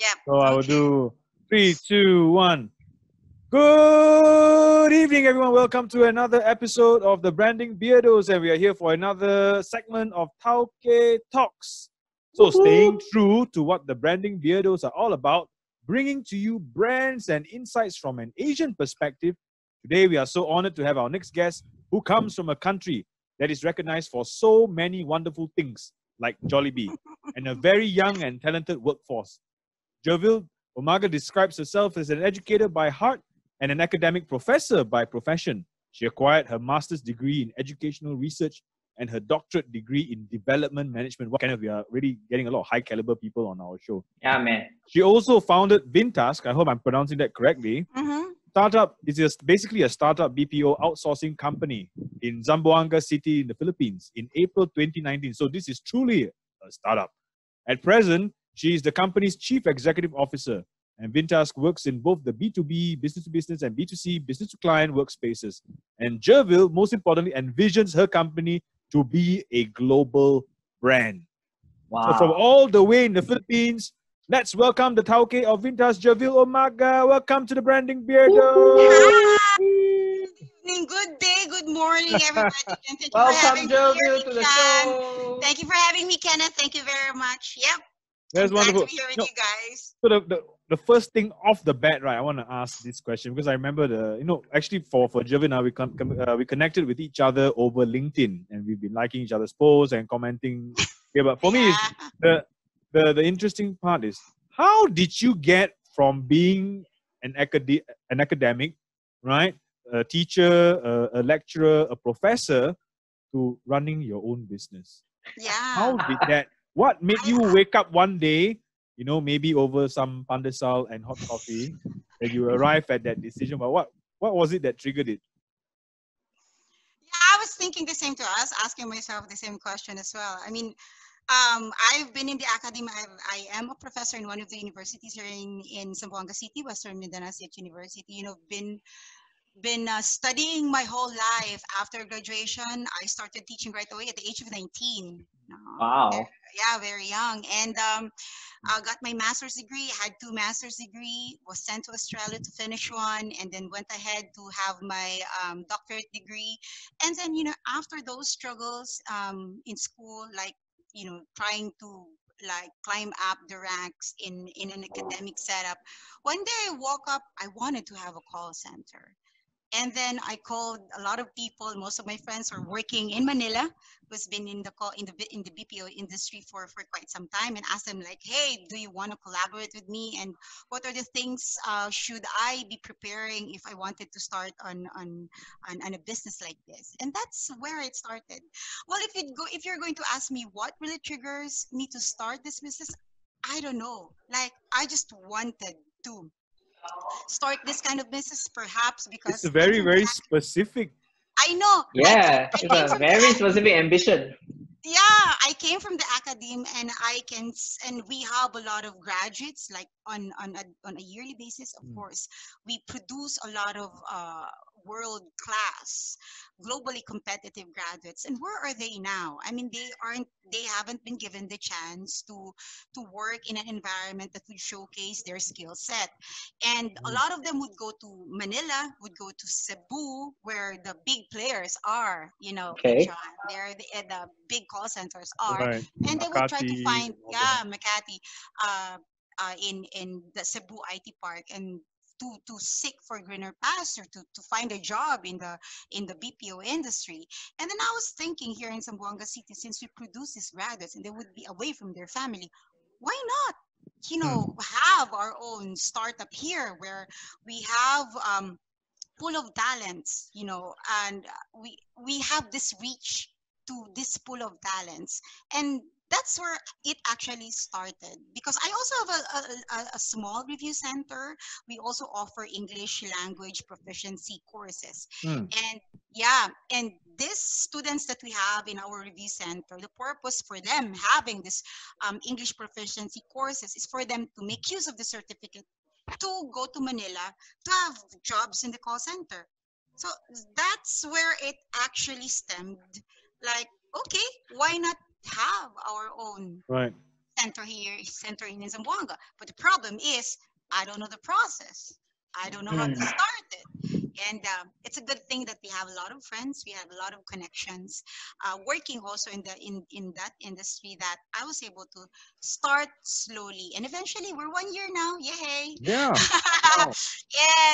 Yeah. So I will do 3, 2, 1. Good evening, everyone. Welcome to another episode of the Branding Beardos, and we are here for another segment of Towkay Talks. So staying true to what the Branding Beardos are all about, bringing to you brands and insights from an Asian perspective. Today, we are so honored to have our next guest who comes from a country that is recognized for so many wonderful things like Jollibee and a very young and talented workforce. Jerville Omaga describes herself as an educator by heart and an academic professor by profession. She acquired her master's degree in educational research and her doctorate degree in development management. What kind of, we are really getting a lot of high caliber people on our show. Yeah, man. She also founded Vintask. I hope I'm pronouncing that correctly. Startup is basically a startup BPO outsourcing company in Zamboanga City in the Philippines in April 2019. So this is truly a startup. At present, she is the company's chief executive officer, and Vintask works in both the B2B, business-to-business, and B2C, business-to-client workspaces. And Jerville, most importantly, envisions her company to be a global brand. Wow. So from all the way in the Philippines, let's welcome the Towkay of Vintask, Jerville Omaga. Welcome to the Branding Beardos. Hi. Good evening, good day, good morning, everybody. And thank you welcome, Jerville, to the show. Thank you for having me, Kenneth. Thank you very much. Yep. That's wonderful. Glad to be here with you guys. So the first thing off the bat, right? I want to ask this question because I remember actually for Jerville, we connected with each other over LinkedIn, and we've been liking each other's posts and commenting. Yeah, but for me, it's the interesting part is, how did you get from being an academic, right, a teacher, a lecturer, a professor, to running your own business? Yeah. How did that? What made you wake up one day, maybe over some pandesal and hot coffee, that you arrived at that decision? But what was it that triggered it? Yeah, I was thinking the same. Asking myself the same question as well. I mean, I've been in the academy. I am a professor in one of the universities here in Zamboanga City, Western Mindanao State University. Been studying my whole life. After graduation, I started teaching right away at the age of 19. Wow. Very young. And I got my master's degree, had 2 master's degree, was sent to Australia to finish one, and then went ahead to have my doctorate degree. And then, after those struggles in school, trying to climb up the ranks in an academic setup, one day I woke up, I wanted to have a call center. And then I called a lot of people. Most of my friends were working in Manila, who's been in the BPO industry for quite some time, and asked them hey, do you want to collaborate with me? And what are the things should I be preparing if I wanted to start on a business like this? And that's where it started. Well, if you're going to ask me what really triggers me to start this business, I don't know. I just wanted to start this kind of business, perhaps because it's very specific. I know. Yeah, it's a very specific ambition. Yeah, I came from the academe, and we have a lot of graduates on a yearly basis. Of course, we produce a lot of world class, globally competitive graduates. And where are they now? I mean, they haven't been given the chance to work in an environment that would showcase their skill set. And a lot of them would go to Manila, would go to Cebu, where the big players are, there the big call centers are. Right. And they would try to find, Makati, in the Cebu IT Park, and to seek for greener paths, or to find a job in the BPO industry. And then I was thinking, here in Zamboanga City, since we produce these graduates and they would be away from their family, why not, have our own startup here, where we have pool of talents, and we have this reach to this pool of talents. And that's where it actually started, because I also have a small review center. We also offer English language proficiency courses. And these students that we have in our review center, the purpose for them having this English proficiency courses is for them to make use of the certificate, to go to Manila, to have jobs in the call center. So that's where it actually stemmed. Okay, why not have our own center here, center in Zamboanga. But the problem is, I don't know the process. I don't know how to start it. And it's a good thing that we have a lot of friends. We have a lot of connections, working also in the in that industry, that I was able to start slowly. And eventually, we're 1 year now. Yay! Yeah. Wow.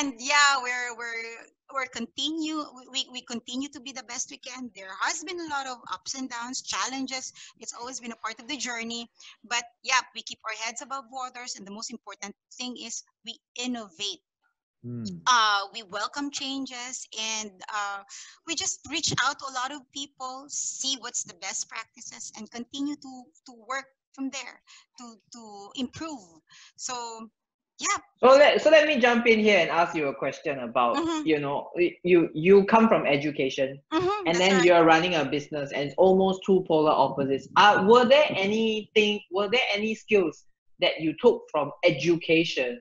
And yeah, we're continue. We continue to be the best we can. There has been a lot of ups and downs, challenges. It's always been a part of the journey. But yeah, we keep our heads above waters, and the most important thing is we innovate. We welcome changes, and we just reach out to a lot of people, see what's the best practices, and continue to work from there to improve. So, yeah. So let me jump in here and ask you a question about, you know, you come from education, and then you're running a business, and almost two polar opposites. Were there any skills that you took from education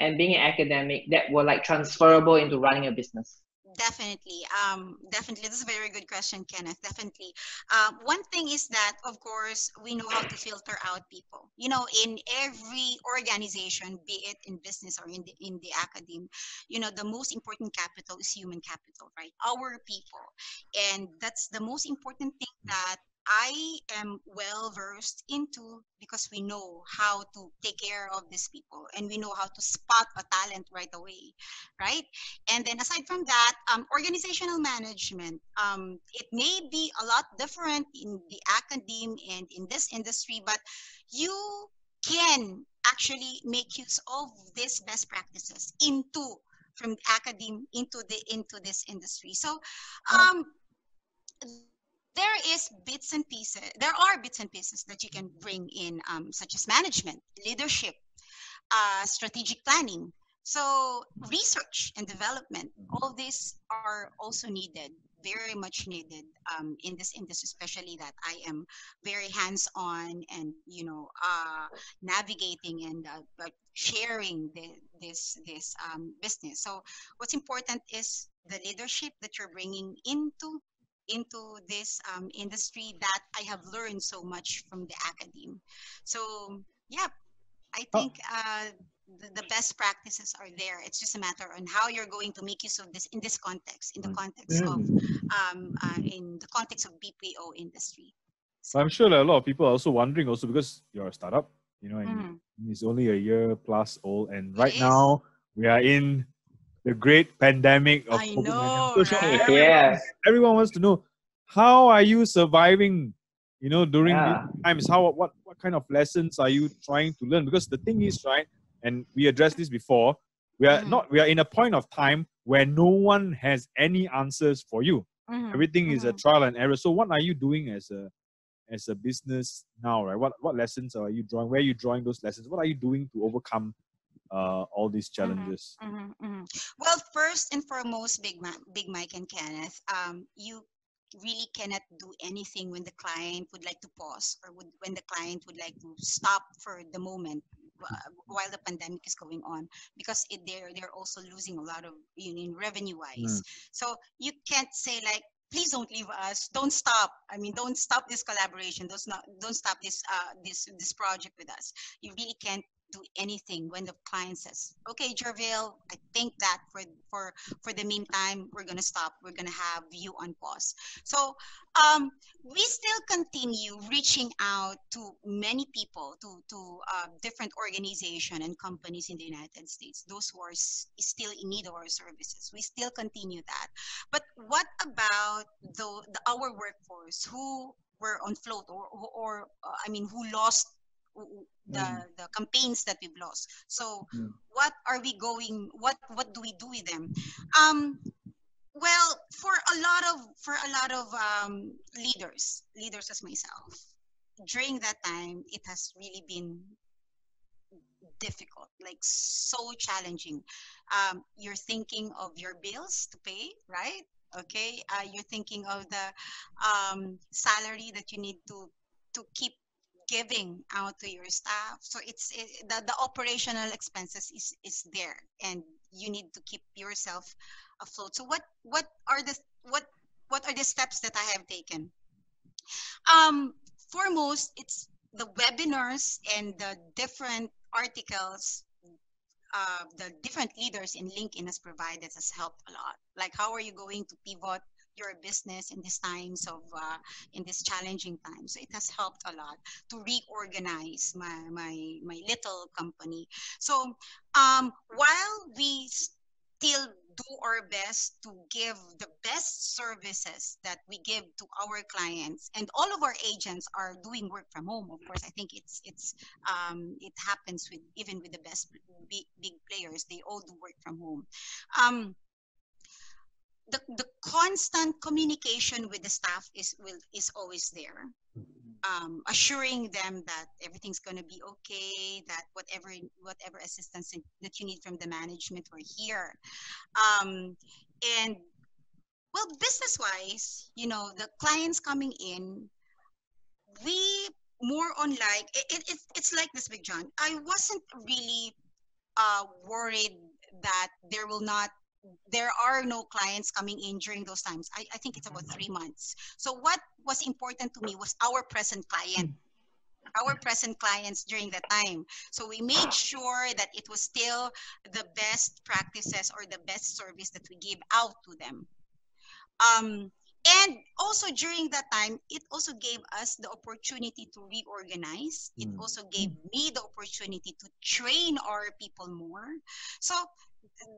and being an academic that were like transferable into running a business? Definitely. Definitely. This is a very good question, Kenneth. Definitely. One thing is that, of course, we know how to filter out people. You know, in every organization, be it in business or in the academe, you know, the most important capital is human capital, right? Our people. And that's the most important thing that I am well versed into, because we know how to take care of these people, and we know how to spot a talent right away, right? And then aside from that, organizational management, it may be a lot different in the academe and in this industry, but you can actually make use of these best practices from the academe into this industry. So, there are bits and pieces that you can bring in, such as management, leadership, strategic planning. So research and development, all these are also needed, very much needed in this industry, especially that I am very hands-on and, you know, navigating and sharing this business. So what's important is the leadership that you're bringing into this industry, that I have learned so much from the academe. So yeah, I think the best practices are there. It's just a matter on how you're going to make use of this in this context, in the context of BPO industry. So I'm sure a lot of people are also wondering also, because you're a startup, you know, and it's only a year plus old, and right now we are in the great pandemic of COVID-19. Right? Yeah. Everyone wants to know, how are you surviving, you know, during these times? What kind of lessons are you trying to learn? Because the thing is, right, and we addressed this before, we are in a point of time where no one has any answers for you. Everything is a trial and error. So what are you doing as a business now, right? What lessons are you drawing? Where are you drawing those lessons? What are you doing to overcome all these challenges? Well, first and foremost, Big Mike and Kenneth, you really cannot do anything when the client would like to pause, or when the client would like to stop for the moment while the pandemic is going on, because they're also losing a lot of, you know, revenue wise. So you can't say like, please don't leave us. Don't stop. I mean, don't stop this collaboration. Don't stop this this project with us. You really can't do anything when the client says, okay, Jerville, I think that for the meantime, we're going to stop. We're going to have you on pause. So we still continue reaching out to many people, to different organizations and companies in the United States, those who are still in need of our services. We still continue that. But what about our workforce who were on float, or who lost the campaigns that we've lost? So what are we going, what do we do with them? Well, for a lot of leaders as myself, during that time, it has really been difficult, like so challenging. You're thinking of your bills to pay, right? Okay. You're thinking of the salary that you need to keep giving out to your staff. So the operational expenses is there, and you need to keep yourself afloat. So what are the steps that I have taken? Foremost, it's the webinars and the different articles the different leaders in LinkedIn has provided has helped a lot. Like, how are you going to pivot your business in these times of, in this challenging time? So it has helped a lot to reorganize my little company. So while we still do our best to give the best services that we give to our clients, and all of our agents are doing work from home. Of course, I think it happens even with the best big players. They all do work from home. The constant communication with the staff is always there, assuring them that everything's going to be okay, that whatever assistance that you need from the management, we're here. And well, business-wise, you know, the clients coming in, we more on like it's like this, Big John. I wasn't really worried that there are no clients coming in during those times. I think it's about 3 months. So what was important to me was our present clients during that time. So we made sure that it was still the best practices or the best service that we give out to them. And also during that time, it also gave us the opportunity to reorganize. It also gave me the opportunity to train our people more. So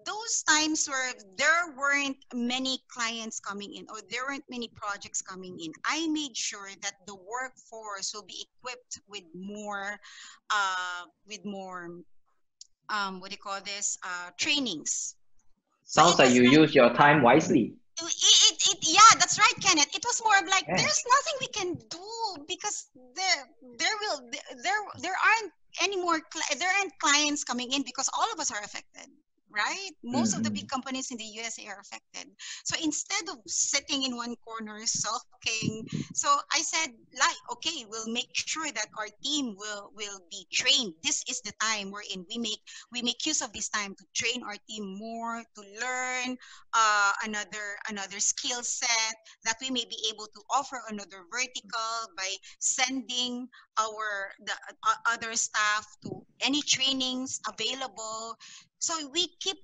those times where there weren't many clients coming in or there weren't many projects coming in, I made sure that the workforce will be equipped with more trainings. Sounds like you use your time wisely. Yeah, that's right, Kenneth. It was more of like, there's nothing we can do because there aren't clients coming in because all of us are affected, right? Most of the big companies in the USA are affected. So instead of sitting in one corner sulking, so I said, like, okay, we'll make sure that our team will be trained. This is the time we're in. We make use of this time to train our team more, to learn another skill set that we may be able to offer another vertical by sending the other staff to any trainings available. So we kept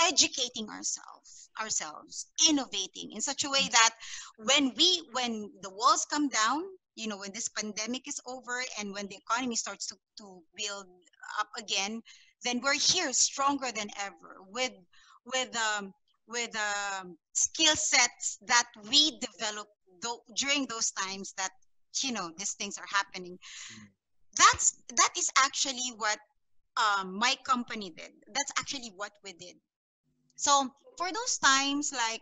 educating ourselves, innovating in such a way that when the walls come down, you know, when this pandemic is over and when the economy starts to build up again, then we're here stronger than ever with skill sets that we developed during those times that, you know, these things are happening. That is actually what my company did. That's actually what we did. So for those times, like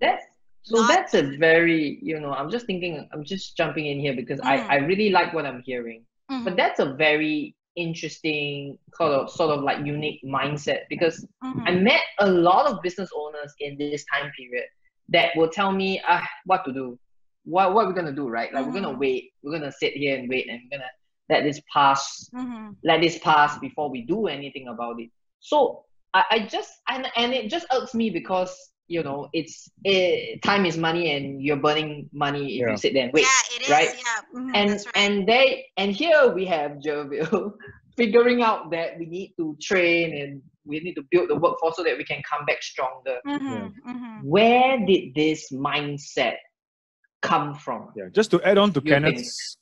that's a very, you know, I'm just thinking, I'm just jumping in here because I really like what I'm hearing. Mm-hmm. But that's a very interesting sort of like unique mindset because I met a lot of business owners in this time period that will tell me what to do. What we're gonna do, right? Like we're gonna wait. We're gonna sit here and wait, and we're gonna let this pass. Let this pass before we do anything about it. So I just it just irks me because, you know, time is money, and you're burning money if you sit there and wait. Yeah, it is. Right? Yeah. And here we have Jerville figuring out that we need to train and we need to build the workforce so that we can come back stronger. Where did this mindset come from? Yeah, just to add on to Kenneth's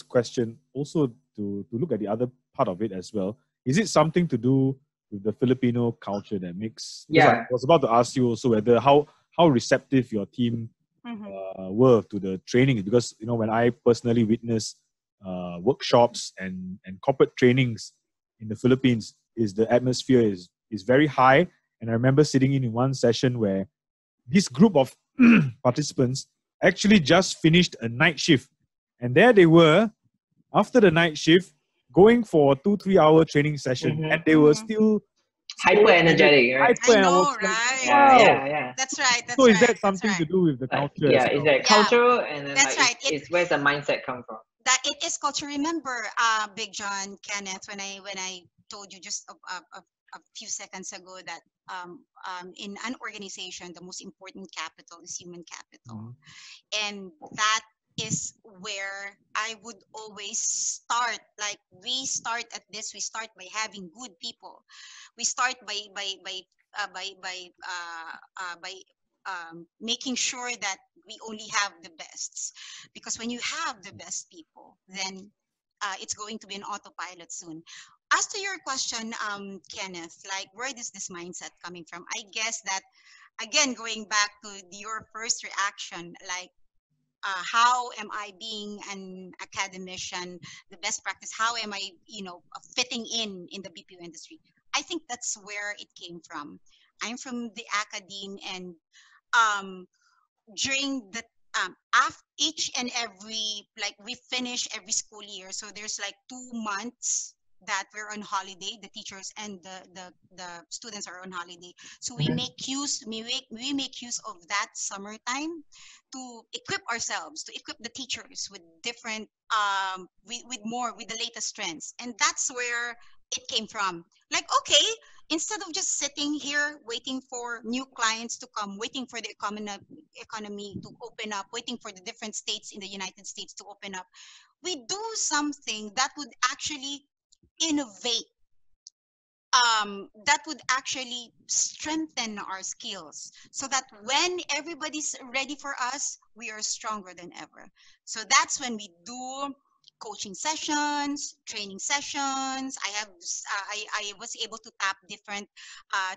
question, also to look at the other part of it as well. Is it something to do with the Filipino culture that makes? Yeah, I was about to ask you also whether how receptive your team were to the training, because, you know, when I personally witnessed workshops and corporate trainings in the Philippines, is the atmosphere is very high, and I remember sitting in one session where this group of participants actually just finished a night shift, and there they were after the night shift going for a 2-3 hour training session, and they were still hyper energetic, right? I know, right? Wow. Yeah. That's right. That's so is that something to do with the culture? Yeah, is that cultural? And then that's right. It's where's the mindset come from? That it is culture. Remember, Big John, Kenneth, when I told you just a few seconds ago that in an organization, the most important capital is human capital. Mm-hmm. And that is where I would always start. Like, we start at this, we start by having good people. We start by making sure that we only have the best. Because when you have the best people, then it's going to be an autopilot soon. As to your question, Kenneth, like, where is this mindset coming from? I guess that, again, going back to your first reaction, like, how am I being an academician, the best practice, how am I, fitting in the BPO industry? I think that's where it came from. I'm from the academe, and during the after each and every, like, we finish every school year, so there's like 2 months that we're on holiday, the teachers and the students are on holiday. So we make use of that summertime to equip ourselves, to equip the teachers with different, with the latest trends. And that's where it came from. Like, okay, instead of just sitting here waiting for new clients to come, waiting for the economy to open up, waiting for the different states in the United States to open up, we do something that would actually innovate, that would actually strengthen our skills, so that when everybody's ready for us, we are stronger than ever. So that's when we do coaching sessions, training sessions. I was able to tap different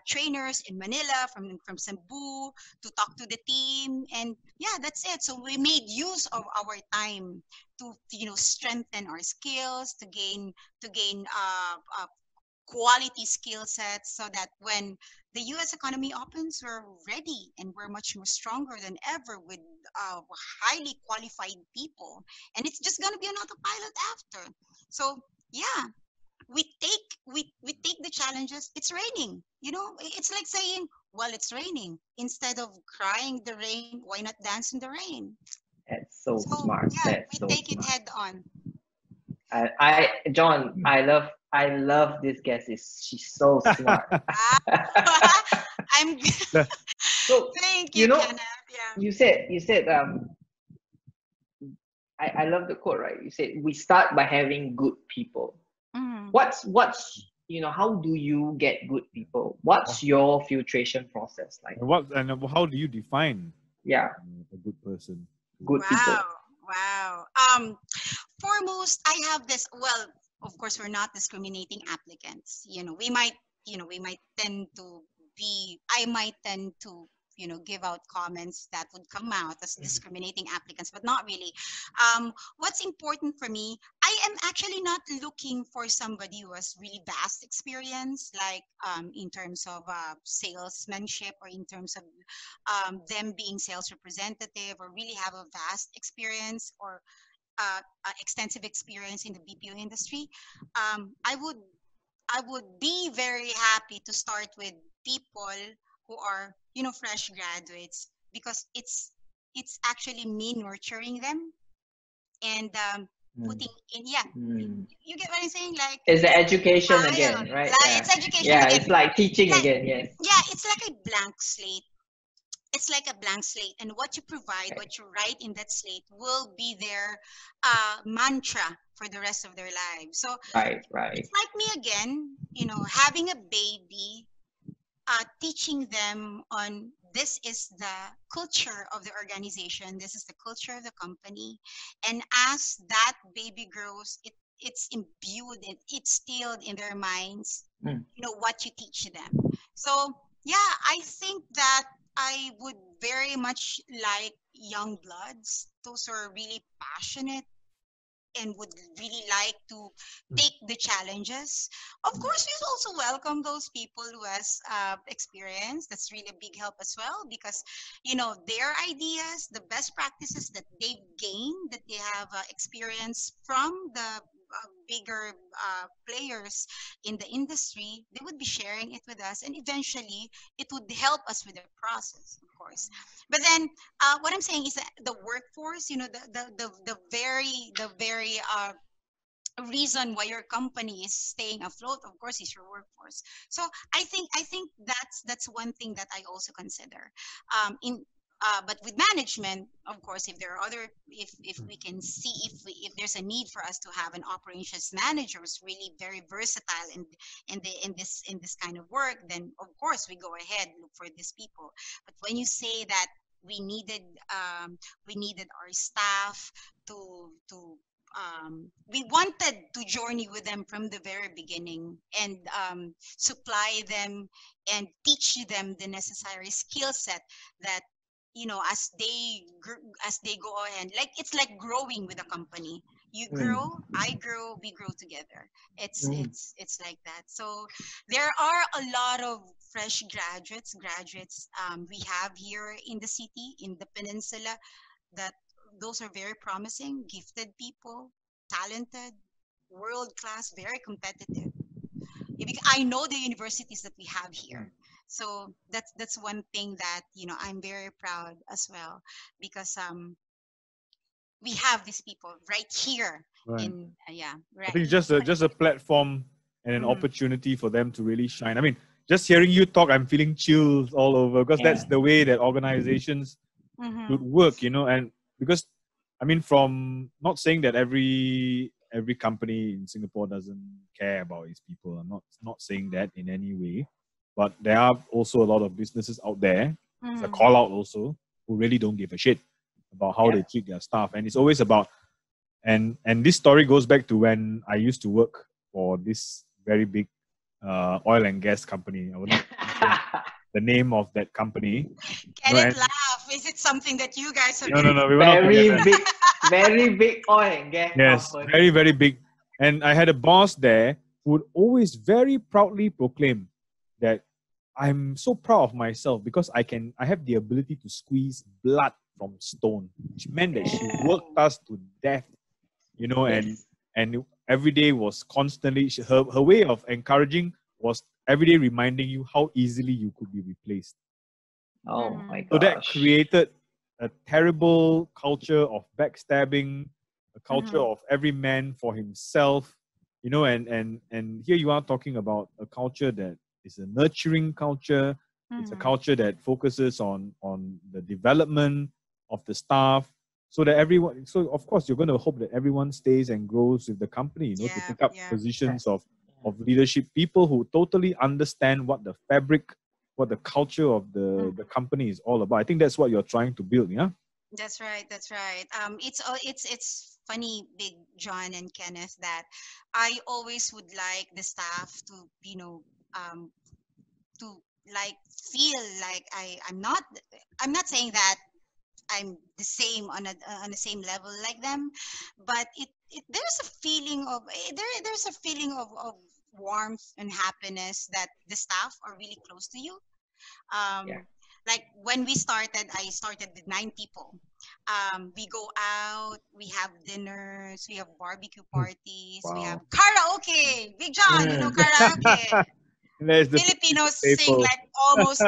trainers in Manila, from Cebu, to talk to the team, and yeah, that's it. So we made use of our time to strengthen our skills, to gain quality skill sets, so that when the U.S. economy opens, we're ready and we're much more stronger than ever with highly qualified people. And it's just going to be an autopilot after. So yeah, we take the challenges. It's raining, it's like saying, well, it's raining. Instead of crying the rain, why not dance in the rain? That's so smart. Yeah, that's we take it head on. John, I love this guest. She's so smart. So thank you. Yeah. You said. I love the quote, right? You said we start by having good people. Mm-hmm. How do you get good people? What's your filtration process like? And how do you define? Yeah. A good person. Good people. Wow. Foremost, I have this. Well, of course, we're not discriminating applicants. I might tend to give out comments that would come out as discriminating applicants, but not really. What's important for me, I am actually not looking for somebody who has really vast experience, like in terms of salesmanship, or in terms of them being sales representative, or really have a vast experience or extensive experience in the BPO industry. I would be very happy to start with people who are fresh graduates, because it's actually me nurturing them and putting in. Yeah, you get what I'm saying? Like, it's the education again, right? Like, yeah. It's education. Yeah, again. It's like teaching again. Yes. Yeah, it's like a blank slate. It's like a blank slate, and what you provide, what you write in that slate will be their mantra for the rest of their lives. So it's like me again, having a baby, teaching them on this is the culture of the organization, this is the culture of the company, and as that baby grows, it's imbued, it's stilled in their minds, what you teach them. So yeah, I think that I would very much like young bloods. Those who are really passionate and would really like to take the challenges. Of course, we also welcome those people who has experience. That's really a big help as well, because their ideas, the best practices that they've gained, that they have experience from the bigger players in the industry, they would be sharing it with us, and eventually it would help us with the process, of course. But then what I'm saying is that the workforce, the very reason why your company is staying afloat, of course, is your workforce. So I think that's one thing that I also consider. But with management, of course, if there are other, if we can see if there's a need for us to have an operations manager who's really very versatile in this kind of work, then of course we go ahead and look for these people. But when you say that we needed our staff to we wanted to journey with them from the very beginning and supply them and teach them the necessary skill set that, you know, as they go ahead, like it's like growing with a company. You grow, I grow, we grow together. It's like that. So there are a lot of fresh graduates we have here in the city, in the peninsula, that those are very promising, gifted people, talented, world-class, very competitive. I know the universities that we have here. So that's one thing that, you know, I'm very proud as well, because we have these people right here. Right. In right. I think just a platform and an opportunity for them to really shine. I mean, just hearing you talk, I'm feeling chills all over, because that's the way that organizations would work, you know. And because, I mean, from not saying that every company in Singapore doesn't care about its people, I'm not saying that in any way. But there are also a lot of businesses out there, it's a call out also, who really don't give a shit about how they treat their staff. And it's always about, and this story goes back to when I used to work for this very big oil and gas company. I would not the name of that company. Can it laugh? Is it something that you guys have? No. We were not big, very big oil and gas company. Yes, very, very big. And I had a boss there who would always very proudly proclaim that, I'm so proud of myself because I have the ability to squeeze blood from stone, which meant that she worked us to death, you know, and every day was constantly, her way of encouraging was every day reminding you how easily you could be replaced. Oh my God. So that created a terrible culture of backstabbing, a culture of every man for himself, you know, and here you are talking about a culture that it's a nurturing culture. It's a culture that focuses on the development of the staff, so that everyone. So of course, you're going to hope that everyone stays and grows with the company. You know, to pick up positions of leadership, people who totally understand what the fabric, what the culture of the company is all about. I think that's what you're trying to build. Yeah. That's right. That's right. It's funny, Big John and Kenneth, that I always would like the staff to, you know, to like feel like I'm not saying that I'm the same on the same level like them, but there's a feeling of warmth and happiness that the staff are really close to you. Like when we started, I started with 9 people. We go out, we have dinners, we have barbecue parties, we have karaoke. Big John, you know karaoke. Filipinos sing like almost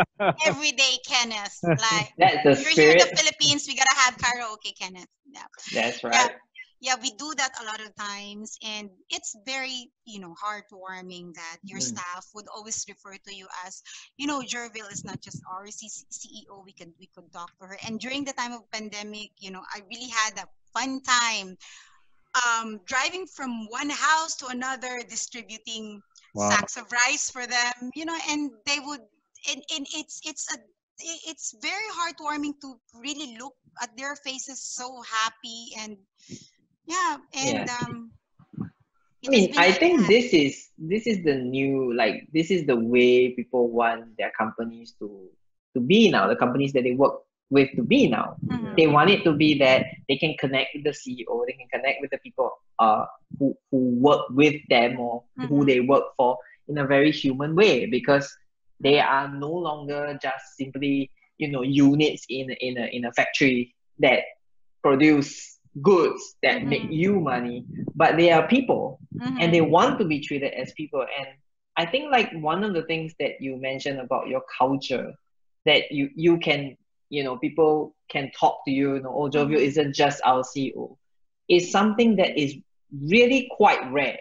every day, Kenneth. Like if you're here in the Philippines, we gotta have karaoke, Kenneth. Yeah. That's right. Yeah, we do that a lot of times, and it's very, you know, heartwarming that your staff would always refer to you as, you know, Jerville is not just our CEO. We could talk to her. And during the time of pandemic, you know, I really had a fun time driving from one house to another, distributing sacks of rice for them, you know, and they would, and it's very heartwarming to really look at their faces, so happy, and I mean, I think this is the new, like, this is the way people want their companies to be now, the companies that they work with to be now. They want it to be that they can connect with the CEO, they can connect with the people who work with them or who they work for in a very human way, because they are no longer just simply, you know, units in a factory that produce goods that make you money, but they are people and they want to be treated as people. And I think, like, one of the things that you mentioned about your culture, that you can, you know, people can talk to you, you know, oh, Jerville isn't just our CEO. It's something that is really quite rare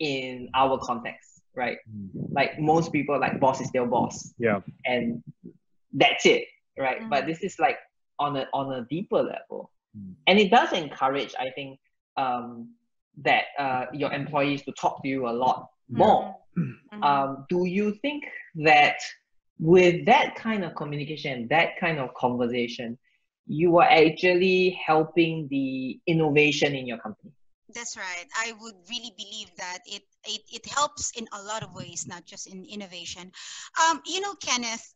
in our context, right? Like most people, like boss is their boss. Yeah. And that's it, right? Mm-hmm. But this is like on a deeper level. Mm-hmm. And it does encourage, I think, that your employees to talk to you a lot more. Mm-hmm. Do you think that with that kind of communication, that kind of conversation, you are actually helping the innovation in your company? That's right. I would really believe that it helps in a lot of ways, not just in innovation. You know, Kenneth,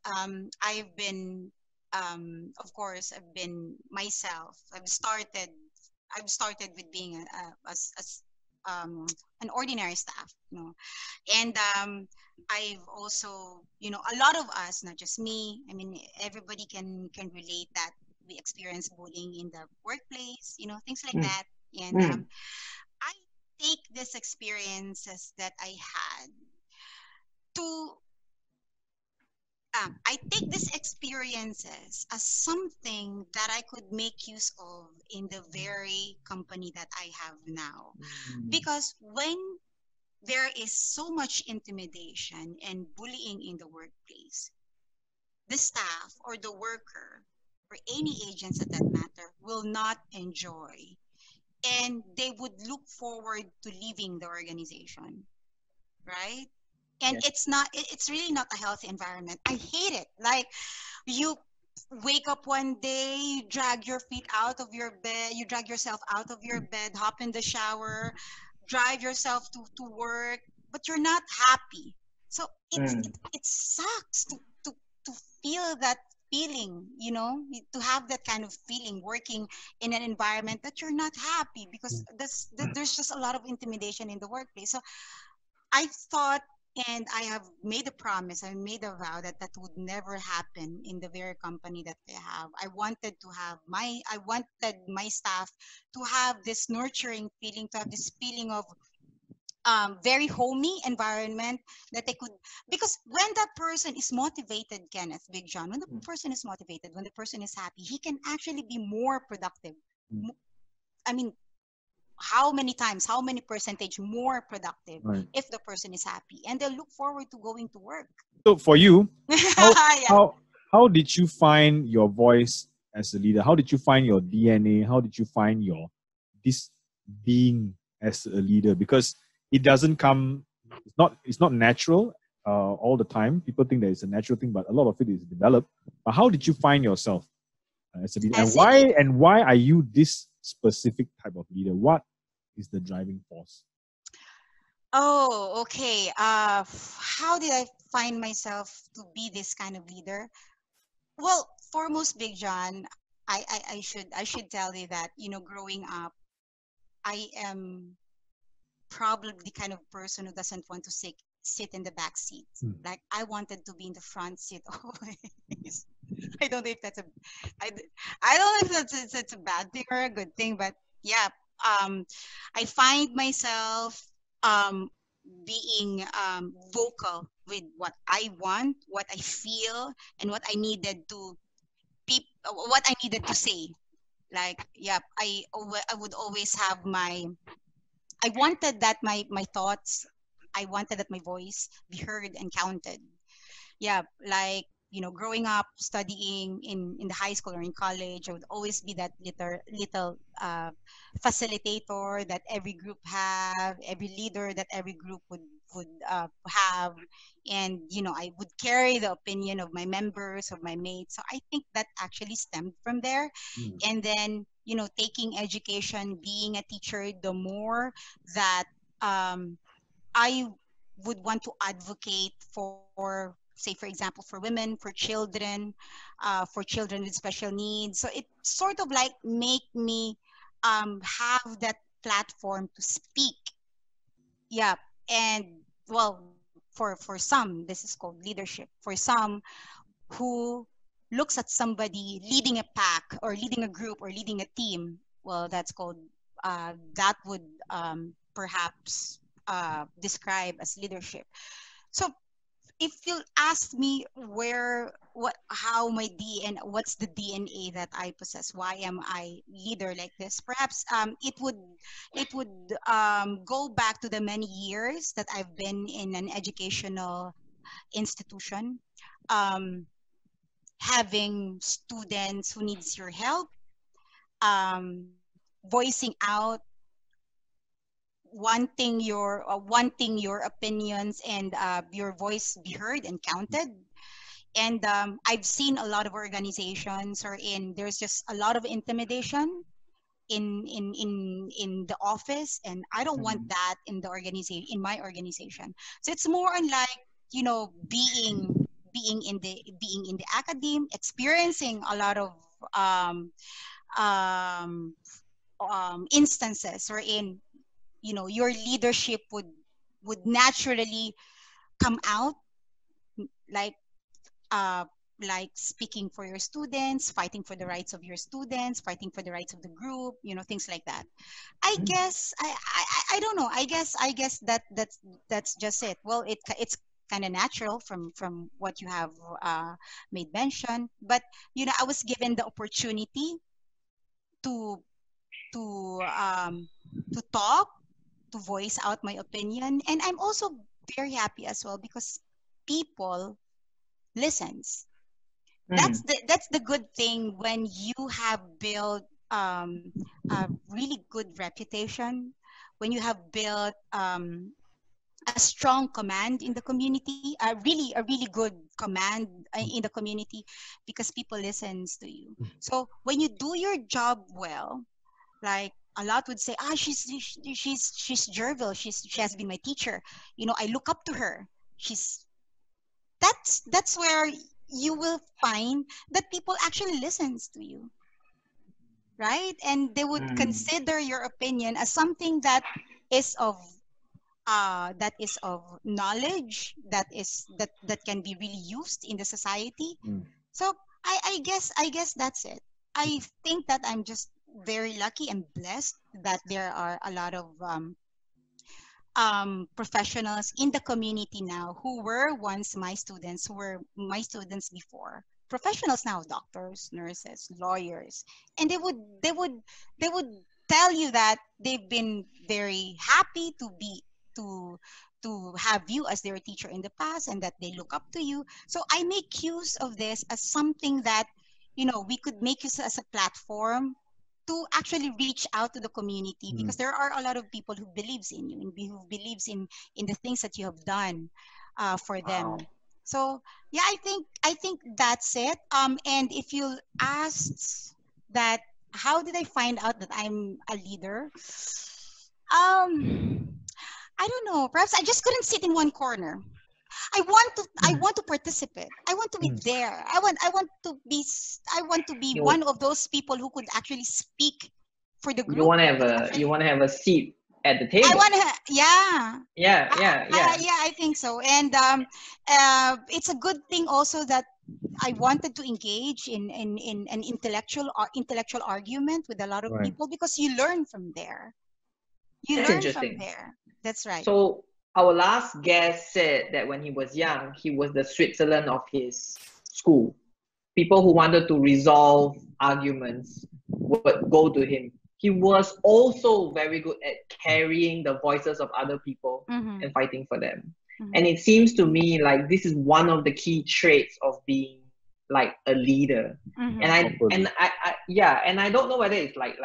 I've been, of course, I've been myself. I've started with being an ordinary staff, you know, and I've also, you know, a lot of us, not just me, I mean, everybody can relate that we experience bullying in the workplace, you know, things like that. And I take these experiences that I had to, I take these experiences as something that I could make use of in the very company that I have now. Because when there is so much intimidation and bullying in the workplace, the staff or the worker or any agents at that matter will not enjoy, and they would look forward to leaving the organization, right? And yes. It's really not a healthy environment. I hate it. Like, you wake up one day, you drag your feet out of your bed, you drag yourself out of your bed, hop in the shower, drive yourself to work, but you're not happy. So it sucks to feel that feeling, you know, to have that kind of feeling working in an environment that you're not happy, because there's just a lot of intimidation in the workplace. So I thought, and I have made a promise, I made a vow that would never happen in the very company that I have. I wanted my staff to have this nurturing feeling, to have this feeling of very homey environment that they could, because when that person is motivated, Kenneth, Big John, when the person is motivated, when the person is happy, he can actually be more productive. I mean, how many percentage more productive, right, if the person is happy, and they'll look forward to going to work. So for you, how did you find your voice as a leader? How did you find your DNA? How did you find your, this being as a leader? Because it doesn't come, it's not natural all the time. People think that it's a natural thing, but a lot of it is developed. But how did you find yourself as a leader? And why are you this specific type of leader? What is the driving force? Oh, okay. How did I find myself to be this kind of leader? Well, foremost, Big John, I should tell you that, you know, growing up, I am probably the kind of person who doesn't want to sit in the back seat. Like, I wanted to be in the front seat always. I don't know if that's a bad thing or a good thing, but yeah, I find myself being vocal with what I want, what I feel, and what I needed to say. Like, yeah, I would always have I wanted that my thoughts, I wanted that my voice be heard and counted. Yeah, like, you know, growing up, studying in the high school or in college, I would always be that little facilitator that every group have, every leader that every group would have. And, you know, I would carry the opinion of my members, of my mates. So I think that actually stemmed from there. And then, you know, taking education, being a teacher, the more that I would want to advocate for, say, for example, for women, for children with special needs. So it sort of like make me have that platform to speak. Yeah, and well, for some, this is called leadership. For some who looks at somebody leading a pack or leading a group or leading a team, well, that's called, that would perhaps describe as leadership. So if you ask me what's the DNA that I possess, why am I leader like this? Perhaps it would go back to the many years that I've been in an educational institution, having students who needs your help, voicing out, wanting your opinions and your voice be heard and counted. And I've seen a lot of organizations wherein there's just a lot of intimidation in the office, and I don't want that in the organization, in my organization. So it's more on, like, you know, being in the academe, experiencing a lot of instances wherein, you know, your leadership would naturally come out, like speaking for your students, fighting for the rights of your students, fighting for the rights of the group, you know, things like that. I guess that's just it. Well, it's kind of natural from what you have made mention, but you know, I was given the opportunity to talk, to voice out my opinion, and I'm also very happy as well because people listens. That's the good thing when you have built a really good reputation, when you have built a strong command in the community, a really good command in the community, because people listens to you. So when you do your job well, like, a lot would say, she's Jerville. She has been my teacher. You know, I look up to her. That's where you will find that people actually listens to you, right? And they would consider your opinion as something that is of knowledge, that can be really used in the society. So I guess that's it. I think that I'm just very lucky and blessed that there are a lot of professionals in the community now who were once my students, before. Professionals now, doctors, nurses, lawyers, and they would tell you that they've been very happy to have you as their teacher in the past, and that they look up to you. So I make use of this as something that, you know, we could make use as a platform to actually reach out to the community, because there are a lot of people who believes in you and who believes in the things that you have done for them. So yeah, I think that's it. And if you asked that, how did I find out that I'm a leader? I don't know. Perhaps I just couldn't sit in one corner. I want to participate. I want to be there. I want to be one of those people who could actually speak for the group. You want to have a seat at the table. I think so. And it's a good thing also that I wanted to engage in an intellectual argument with a lot of people, because you learn from there. That's right. So our last guest said that when he was young, he was the Switzerland of his school. People who wanted to resolve arguments would go to him. He was also very good at carrying the voices of other people and fighting for them. And it seems to me like this is one of the key traits of being like a leader. And I don't know whether it's like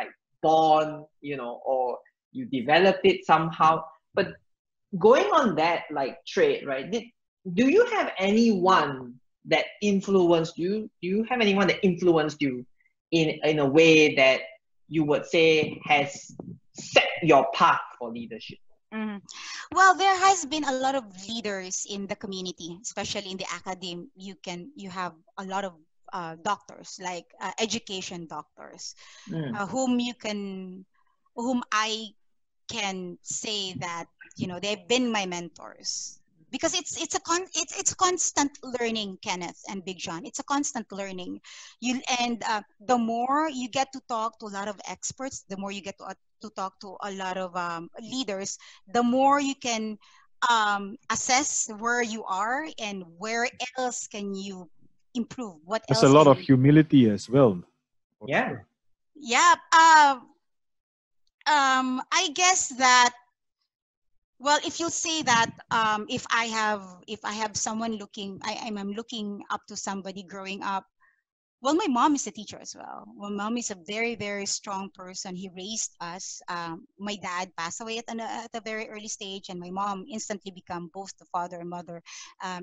born, you know, or you develop it somehow, but going on that like trait, right? Do you have anyone that influenced you? Do you have anyone that influenced you in a way that you would say has set your path for leadership? Well, there has been a lot of leaders in the community, especially in the academe. You have a lot of doctors, like education doctors, whom I can say that, you know, they've been my mentors, because it's a constant learning, Kenneth and Big John. It's a constant learning. The more you get to talk to a lot of experts, the more you get to talk to a lot of leaders, the more you can assess where you are and where else can you improve. What else? There's a lot of humility as well. Yeah. Yeah. I guess that, well, if you say that, if I have someone looking, I'm looking up to somebody growing up. Well, my mom is a teacher as well. My mom is a very, very strong person. He raised us. My dad passed away at a very early stage, and my mom instantly became both the father and mother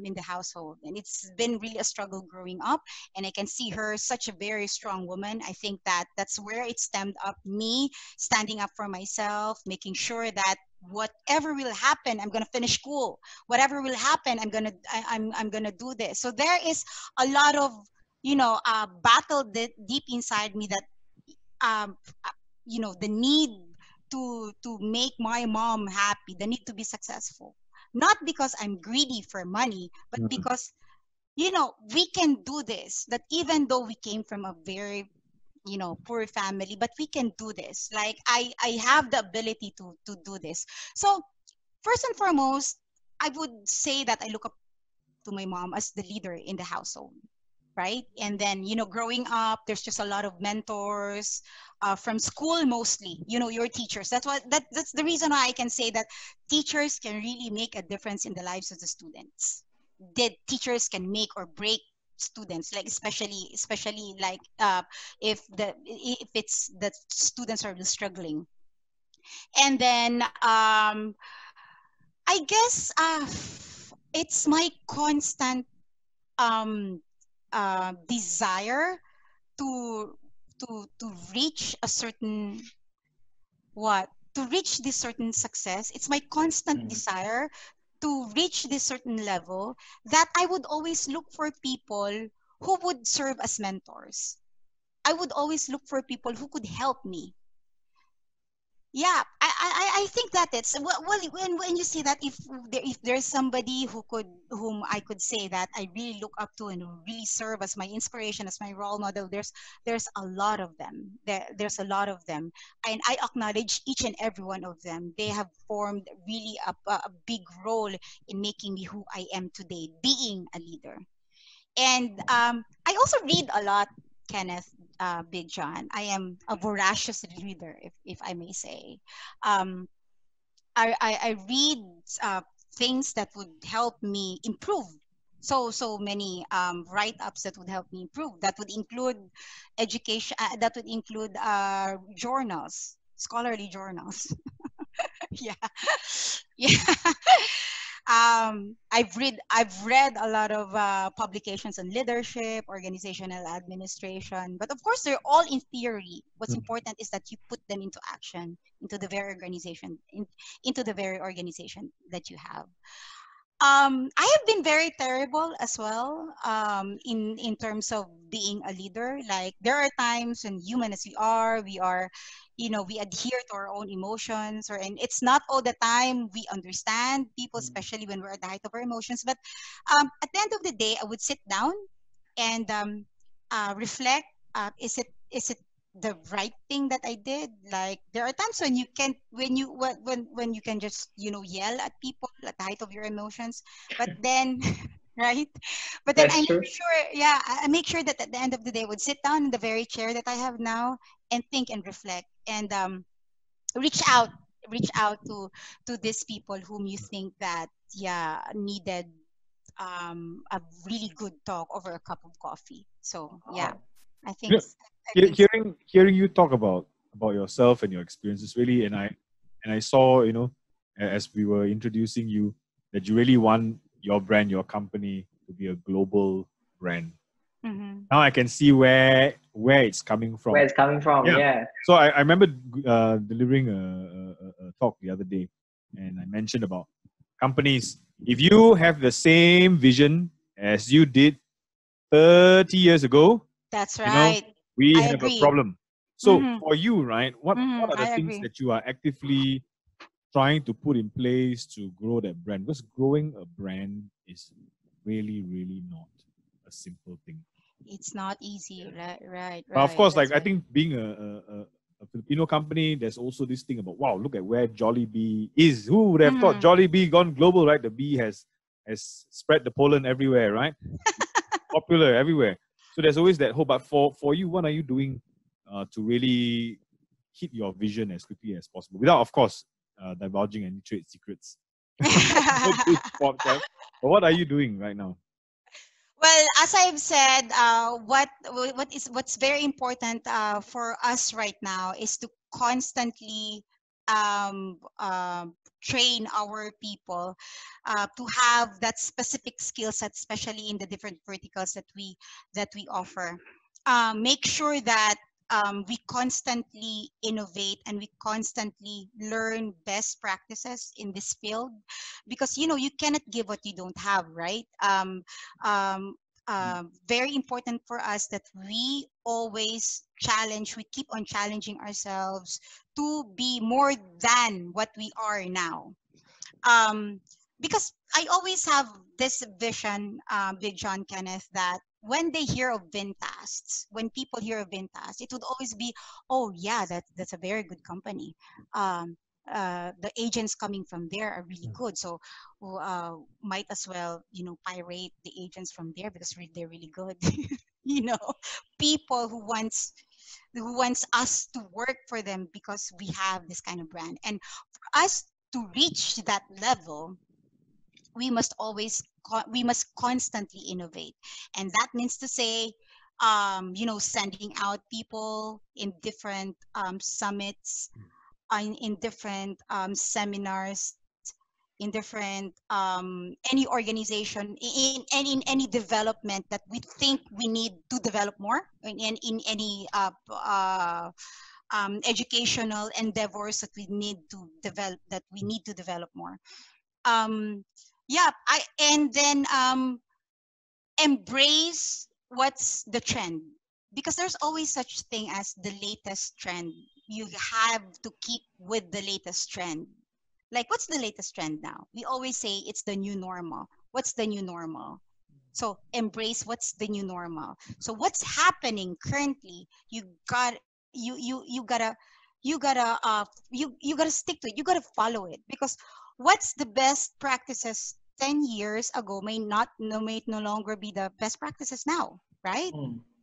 in the household. And it's been really a struggle growing up, and I can see her such a very strong woman. I think that's where it stemmed up me standing up for myself, making sure that whatever will happen, I'm gonna finish school. Whatever will happen, I'm gonna do this. So there is a lot of battle deep inside me that, the need to make my mom happy, the need to be successful. Not because I'm greedy for money, but mm-hmm. because, we can do this, that even though we came from a very, poor family, but we can do this. Like, I have the ability to do this. So first and foremost, I would say that I look up to my mom as the leader in the household. Right? And then, growing up, there's just a lot of mentors from school, mostly, your teachers. That's the reason why I can say that teachers can really make a difference in the lives of the students. That teachers can make or break students, like especially like if it's that students are struggling. And then I guess it's my constant desire to reach a certain this certain success. It's my constant mm-hmm. desire to reach this certain level that I would always look for people who would serve as mentors. I would always look for people who could help me. Yeah, I think that it's well when you say that if there's somebody whom I could say that I really look up to and really serve as my inspiration, as my role model, there's a lot of them. There's a lot of them, and I acknowledge each and every one of them. They have formed really a big role in making me who I am today, being a leader. And I also read a lot. Kenneth, Big John. I am a voracious reader, if I may say. I read things that would help me improve. So many write-ups that would help me improve. That would include education. That would include journals, scholarly journals. Yeah. I've read a lot of publications on leadership, organizational administration, but of course they're all in theory. What's mm-hmm. important is that you put them into action, into the very organization that you have. I have been very terrible as well in terms of being a leader. Like, there are times when, human as we are, we adhere to our own emotions, and it's not all the time we understand people, especially when we're at the height of our emotions. But at the end of the day, I would sit down and reflect. Is it the right thing that I did? Like, there are times when you can just yell at people at the height of your emotions, but then right? But then I make sure that at the end of the day I would sit down in the very chair that I have now and think and reflect and reach out to these people whom you think that needed a really good talk over a cup of coffee. So I think hearing you talk about yourself and your experiences, really, and I saw, as we were introducing you, that you really want your brand, your company, to be a global brand. Mm-hmm. Now I can see where it's coming from. Where it's coming from, yeah. So I remember delivering a talk the other day, and I mentioned about companies. If you have the same vision as you did 30 years ago, that's right. We have a problem. So mm-hmm. for you, right, what are the things that you are actively trying to put in place to grow that brand? Because growing a brand is really, really not a simple thing. It's not easy, right? But of course, I think being a a Filipino company, there's also this thing about, wow, look at where Jollibee is. Who would have thought Jollibee gone global, right? The bee has spread the pollen everywhere, right? Popular everywhere. So there's always that hope. But for you, what are you doing to really hit your vision as quickly as possible? Without, of course, divulging any trade secrets. But what are you doing right now? Well, as I've said, what's very important for us right now is to constantly train our people to have that specific skill set, especially in the different verticals that we offer. Make sure that we constantly innovate and we constantly learn best practices in this field, because, you know, you cannot give what you don't have, right? Very important for us that we always challenge, we keep on challenging ourselves to be more than what we are now. Because I always have this vision, Big John, Kenneth, that when they hear of Vintask, when people hear of Vintask, it would always be, oh yeah, that's a very good company. The agents coming from there are really good, so might as well, you know, pirate the agents from there because they're really good. You know, people who wants us to work for them because we have this kind of brand. And for us to reach that level, we must constantly innovate, and that means to say, you know, sending out people in different summits, in different seminars, in different any organization, in any development that we think we need to develop more, in any educational endeavors that we need to develop more. And then embrace what's the trend, because there's always such thing as the latest trend. You have to keep with the latest trend. Like, what's the latest trend now? We always say it's the new normal. What's the new normal? So embrace what's the new normal. So what's happening currently? You gotta stick to it. You gotta follow it, because what's the best practices 10 years ago may no longer be the best practices now, right?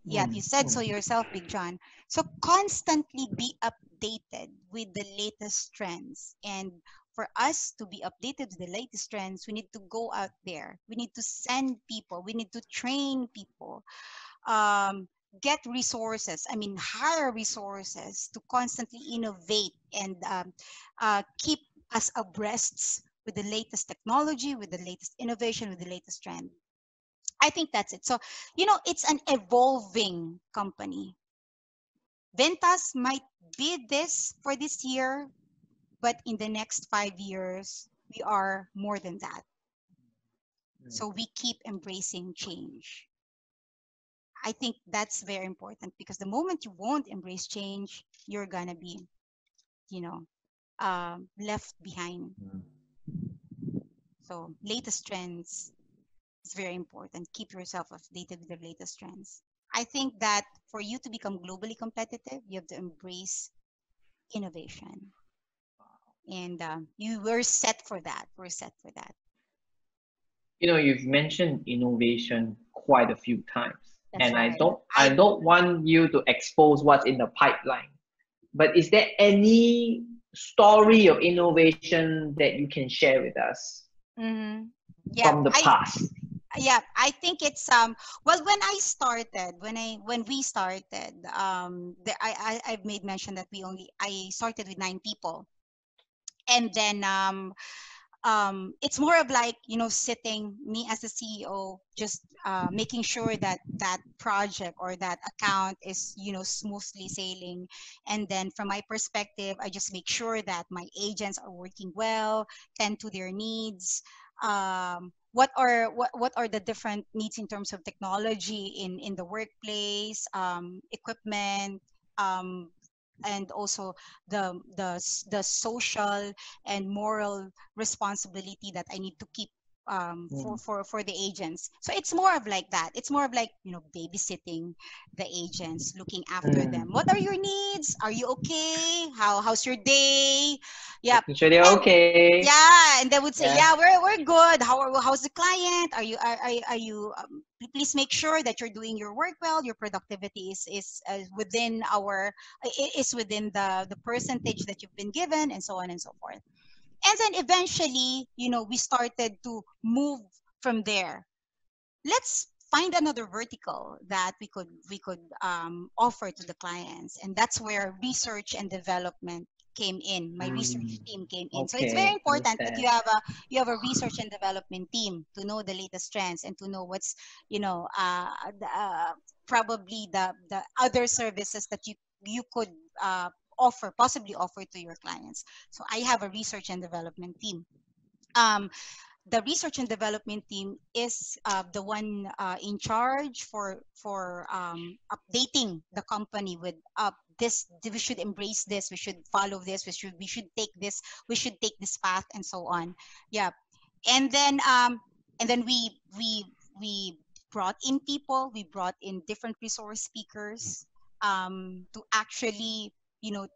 Yeah, you said so yourself, Big John. So constantly be updated with the latest trends. And for us to be updated with the latest trends, we need to go out there. We need to send people. We need to train people. Get resources. I mean, hire resources to constantly innovate and keep us abreast with the latest technology, with the latest innovation, with the latest trend. I think that's it. So, you know, it's an evolving company. Vintask might be this for this year, but in the next 5 years, we are more than that. So we keep embracing change. I think that's very important, because the moment you won't embrace change, you're going to be, you know, left behind. So latest trends. It's very important. Keep yourself updated with the latest trends. I think that for you to become globally competitive, you have to embrace innovation. And you were set for that. We're set for that. You know, you've mentioned innovation quite a few times. That's and right. I don't want you to expose what's in the pipeline. But is there any story of innovation that you can share with us from the past? Yeah, I think it's well, when we started, I've made mention that I started with 9 people, and then it's more of like, you know, sitting me as the CEO, just making sure that project or that account is, you know, smoothly sailing. And then from my perspective, I just make sure that my agents are working well, tend to their needs. What are the different needs in terms of technology in the workplace, equipment, and also the social and moral responsibility that I need to keep for the agents. So it's more of like that. It's more of like, you know, babysitting the agents, looking after them. What are your needs? Are you okay? How's your day? Yeah. Sure they're okay. Yeah, and they would say, yeah, we're good. How's the client? Are you? Please make sure that you're doing your work well. Your productivity is within the percentage that you've been given, and so on and so forth. And then eventually, you know, we started to move from there. Let's find another vertical that we could offer to the clients. And that's where research and development came in. My research team came in. Okay. So it's very important that you have a research and development team to know the latest trends and to know what's, you know, probably the other services that you could possibly offer to your clients. So I have a research and development team. The research and development team is the one in charge for updating the company with this. We should embrace this. We should follow this. We should take this. We should take this path, and so on. Yeah, and then we brought in people. We brought in different resource speakers to actually, you know,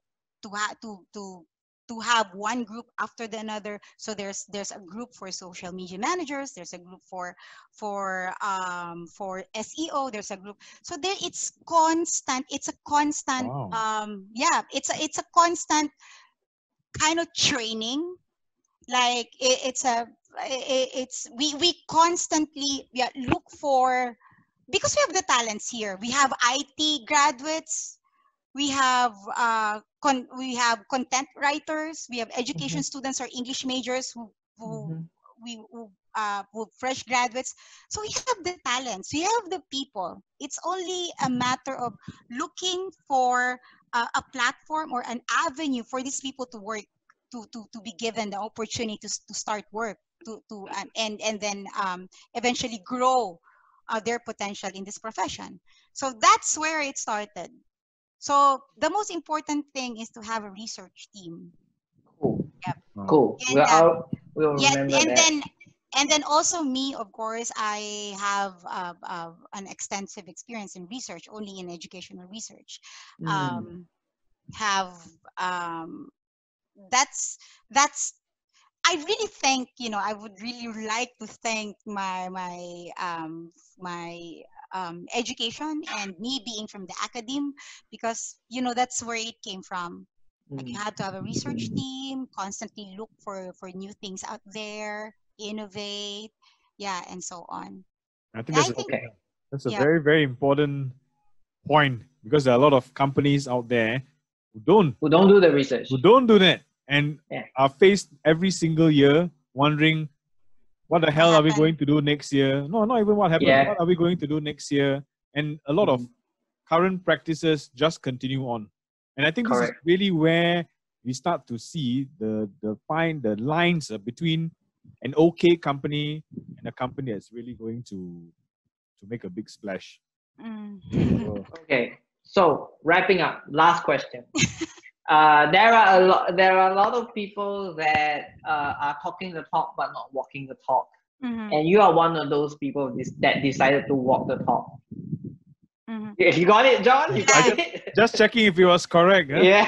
to have one group after the another. So there's a group for social media managers. There's a group for SEO. There's a group. So there, it's constant. It's a constant. Wow. It's a constant kind of training. Like we constantly look for, because we have the talents here. We have IT graduates. We have we have content writers. We have education students or English majors who fresh graduates. So we have the talents. We have the people. It's only a matter of looking for a platform or an avenue for these people to work, to be given the opportunity to start work, and then eventually grow their potential in this profession. So that's where it started. So the most important thing is to have a research team. Cool. Yep. Cool. And, then also me, of course, I have an extensive experience in research, only in educational research. I really think, you know, I would really like to thank my education and me being from the academe, because, you know, that's where it came from. Like, you have to have a research team, constantly look for new things out there, innovate, and so on. I think that's a very, very important point, because there are a lot of companies out there who don't do the research, who don't do that, and are faced every single year wondering, what the hell are we going to do next year? No, not even what happened. Yeah. What are we going to do next year? And a lot of current practices just continue on. And I think this is really where we start to see the lines between an okay company and a company that's really going to make a big splash. Okay. So wrapping up, last question. There are a lot of people that are talking the talk but not walking the talk, and you are one of those people that decided to walk the talk. You got it, John? Just checking if it was correct. Huh? Yeah.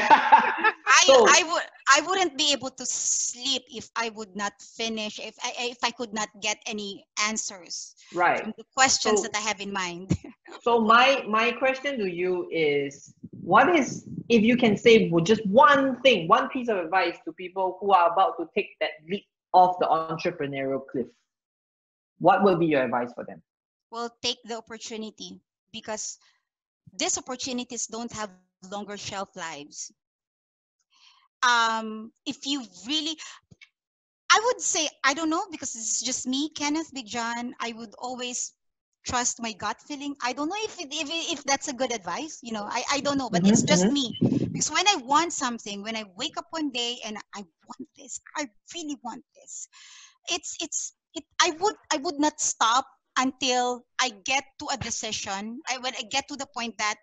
I wouldn't be able to sleep if I would not finish, if I could not get any answers from the questions that I have in mind. So my question to you is, what is, if you can say just one thing, one piece of advice to people who are about to take that leap off the entrepreneurial cliff, what will be your advice for them? Well, take the opportunity, because these opportunities don't have longer shelf lives. If you really, I would say, I don't know, because it's just me, Kenneth, Big John, I would always trust my gut feeling. I don't know if that's a good advice, you know, I don't know, but it's just me. Because when I want something, when I wake up one day and I want this, I really want this, I would not stop until I get to a decision. When I get to the point that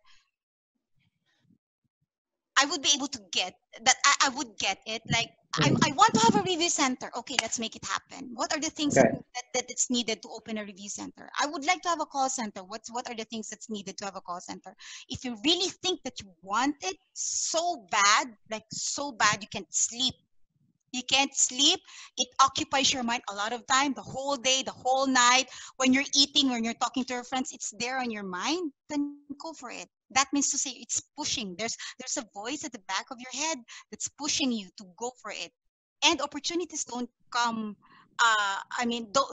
I would be able to get, that I would get it, like I want to have a review center. Okay, let's make it happen. What are the things that it's needed to open a review center? I would like to have a call center. What are the things that's needed to have a call center? If you really think that you want it so bad, like so bad, you can't sleep. You can't sleep. It occupies your mind a lot of time, the whole day, the whole night. When you're eating, when you're talking to your friends, it's there on your mind. Then go for it. That means to say it's pushing. There's a voice at the back of your head that's pushing you to go for it. And opportunities don't come.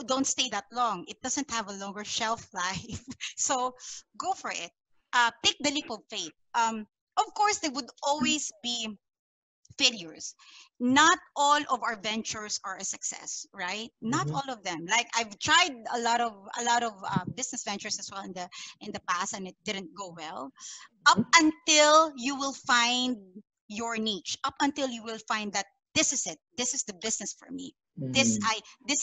Don't stay that long. It doesn't have a longer shelf life. So go for it. Take the leap of faith. Of course, there would always be failures. Not all of our ventures are a success, right? Not all of them. Like I've tried a lot of business ventures as well in the past, and it didn't go well. Up until you will find your niche, up until you will find that this is it. This is the business for me. This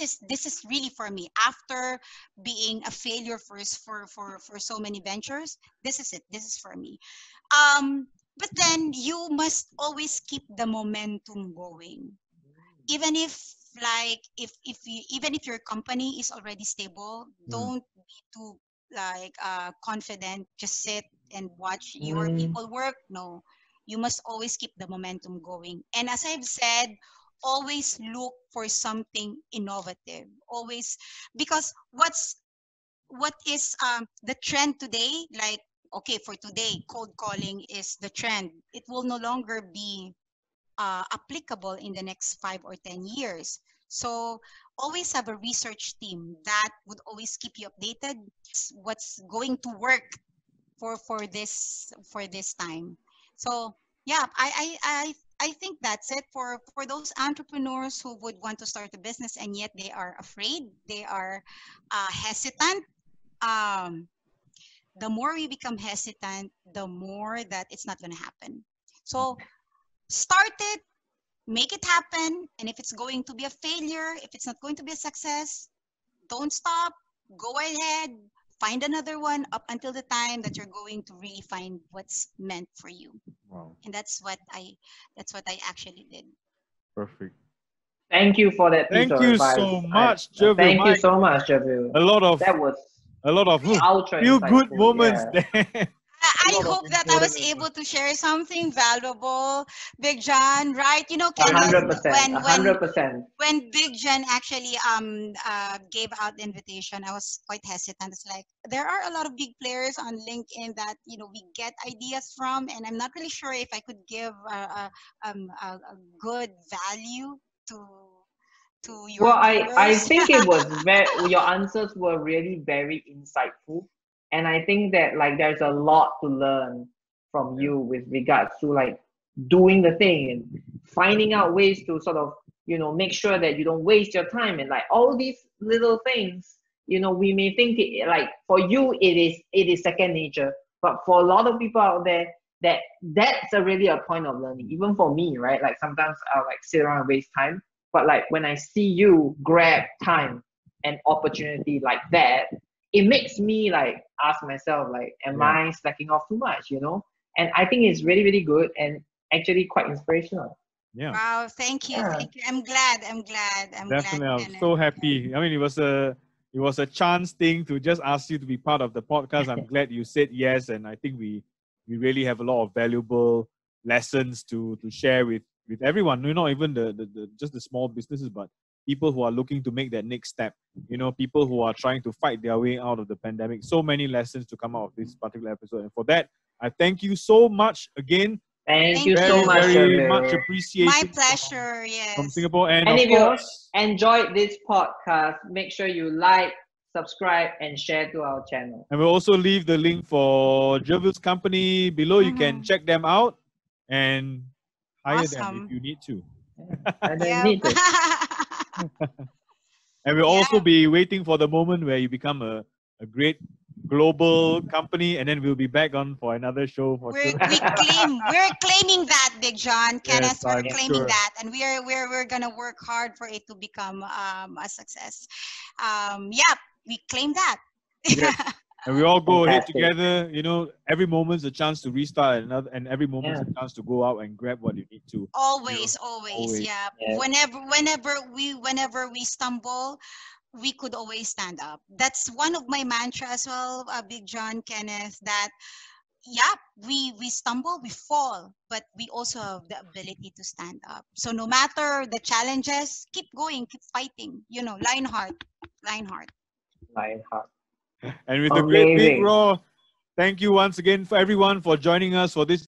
is really for me. After being a failure for so many ventures, this is it. This is for me. But then you must always keep the momentum going. Even if your company is already stable, don't be too confident. Just sit and watch your people work. No, you must always keep the momentum going. And as I've said, always look for something innovative. Always, because what is the trend today, like. Okay, for today, cold calling is the trend. It will no longer be applicable in the next 5 or 10 years. So always have a research team that would always keep you updated. What's going to work for this time. So yeah, I think that's it for those entrepreneurs who would want to start a business and yet they are afraid, they are hesitant. The more we become hesitant, the more that it's not going to happen. So start it, make it happen. And if it's going to be a failure, if it's not going to be a success, don't stop. Go ahead, find another one up until the time that you're going to really find what's meant for you. Wow. And that's what I actually did. Perfect. Thank you for that. Thank you so much, Jerville. A lot of few good moments there. I hope that I was able to share something valuable, Big John, right? You know, Kenneth, when Big John actually gave out the invitation, I was quite hesitant. It's like, there are a lot of big players on LinkedIn that, you know, we get ideas from, and I'm not really sure if I could give a good value to your I think it was very, your answers were really very insightful, and I think that like there's a lot to learn from you with regards to like doing the thing and finding out ways to sort of, you know, make sure that you don't waste your time, and like all these little things, you know, we may think it, like for you it is second nature, but for a lot of people out there that's a really a point of learning. Even for me, right? Like sometimes I'll like sit around and waste time. But like when I see you grab time and opportunity like that, it makes me like ask myself, like, am I slacking off too much, you know? And I think it's really, really good and actually quite inspirational. Yeah. Wow, thank you. Yeah. Thank you. I'm glad. Definitely, I'm so happy. I mean, it was a chance thing to just ask you to be part of the podcast. I'm glad you said yes, and I think we really have a lot of valuable lessons to share with everyone, you know, even just the small businesses, but people who are looking to make that next step, you know, people who are trying to fight their way out of the pandemic. So many lessons to come out of this particular episode. And for that, I thank you so much again. Thank you so much. Very much appreciated. My pleasure, yes. From Singapore. And if you enjoyed this podcast, make sure you like, subscribe and share to our channel. And we'll also leave the link for Jerville's company below. You can check them out and hire them if you need to. And we'll also be waiting for the moment where you become a great global company, and then we'll be back on for another show. We're claiming that, Big John, Kenneth. Yes, we're claiming that, and we're gonna work hard for it to become a success. We claim that. Yes. and we all go ahead together. You know, every moment's a chance to restart, and every moment's a chance to go out and grab what you need to. Always, you know, always. Yeah. Yeah. Whenever we stumble, we could always stand up. That's one of my mantras as well, Big John, Kenneth, that we stumble, we fall, but we also have the ability to stand up. So no matter the challenges, keep going, keep fighting. You know, Lionheart. And with the great big roar, thank you once again for everyone for joining us for this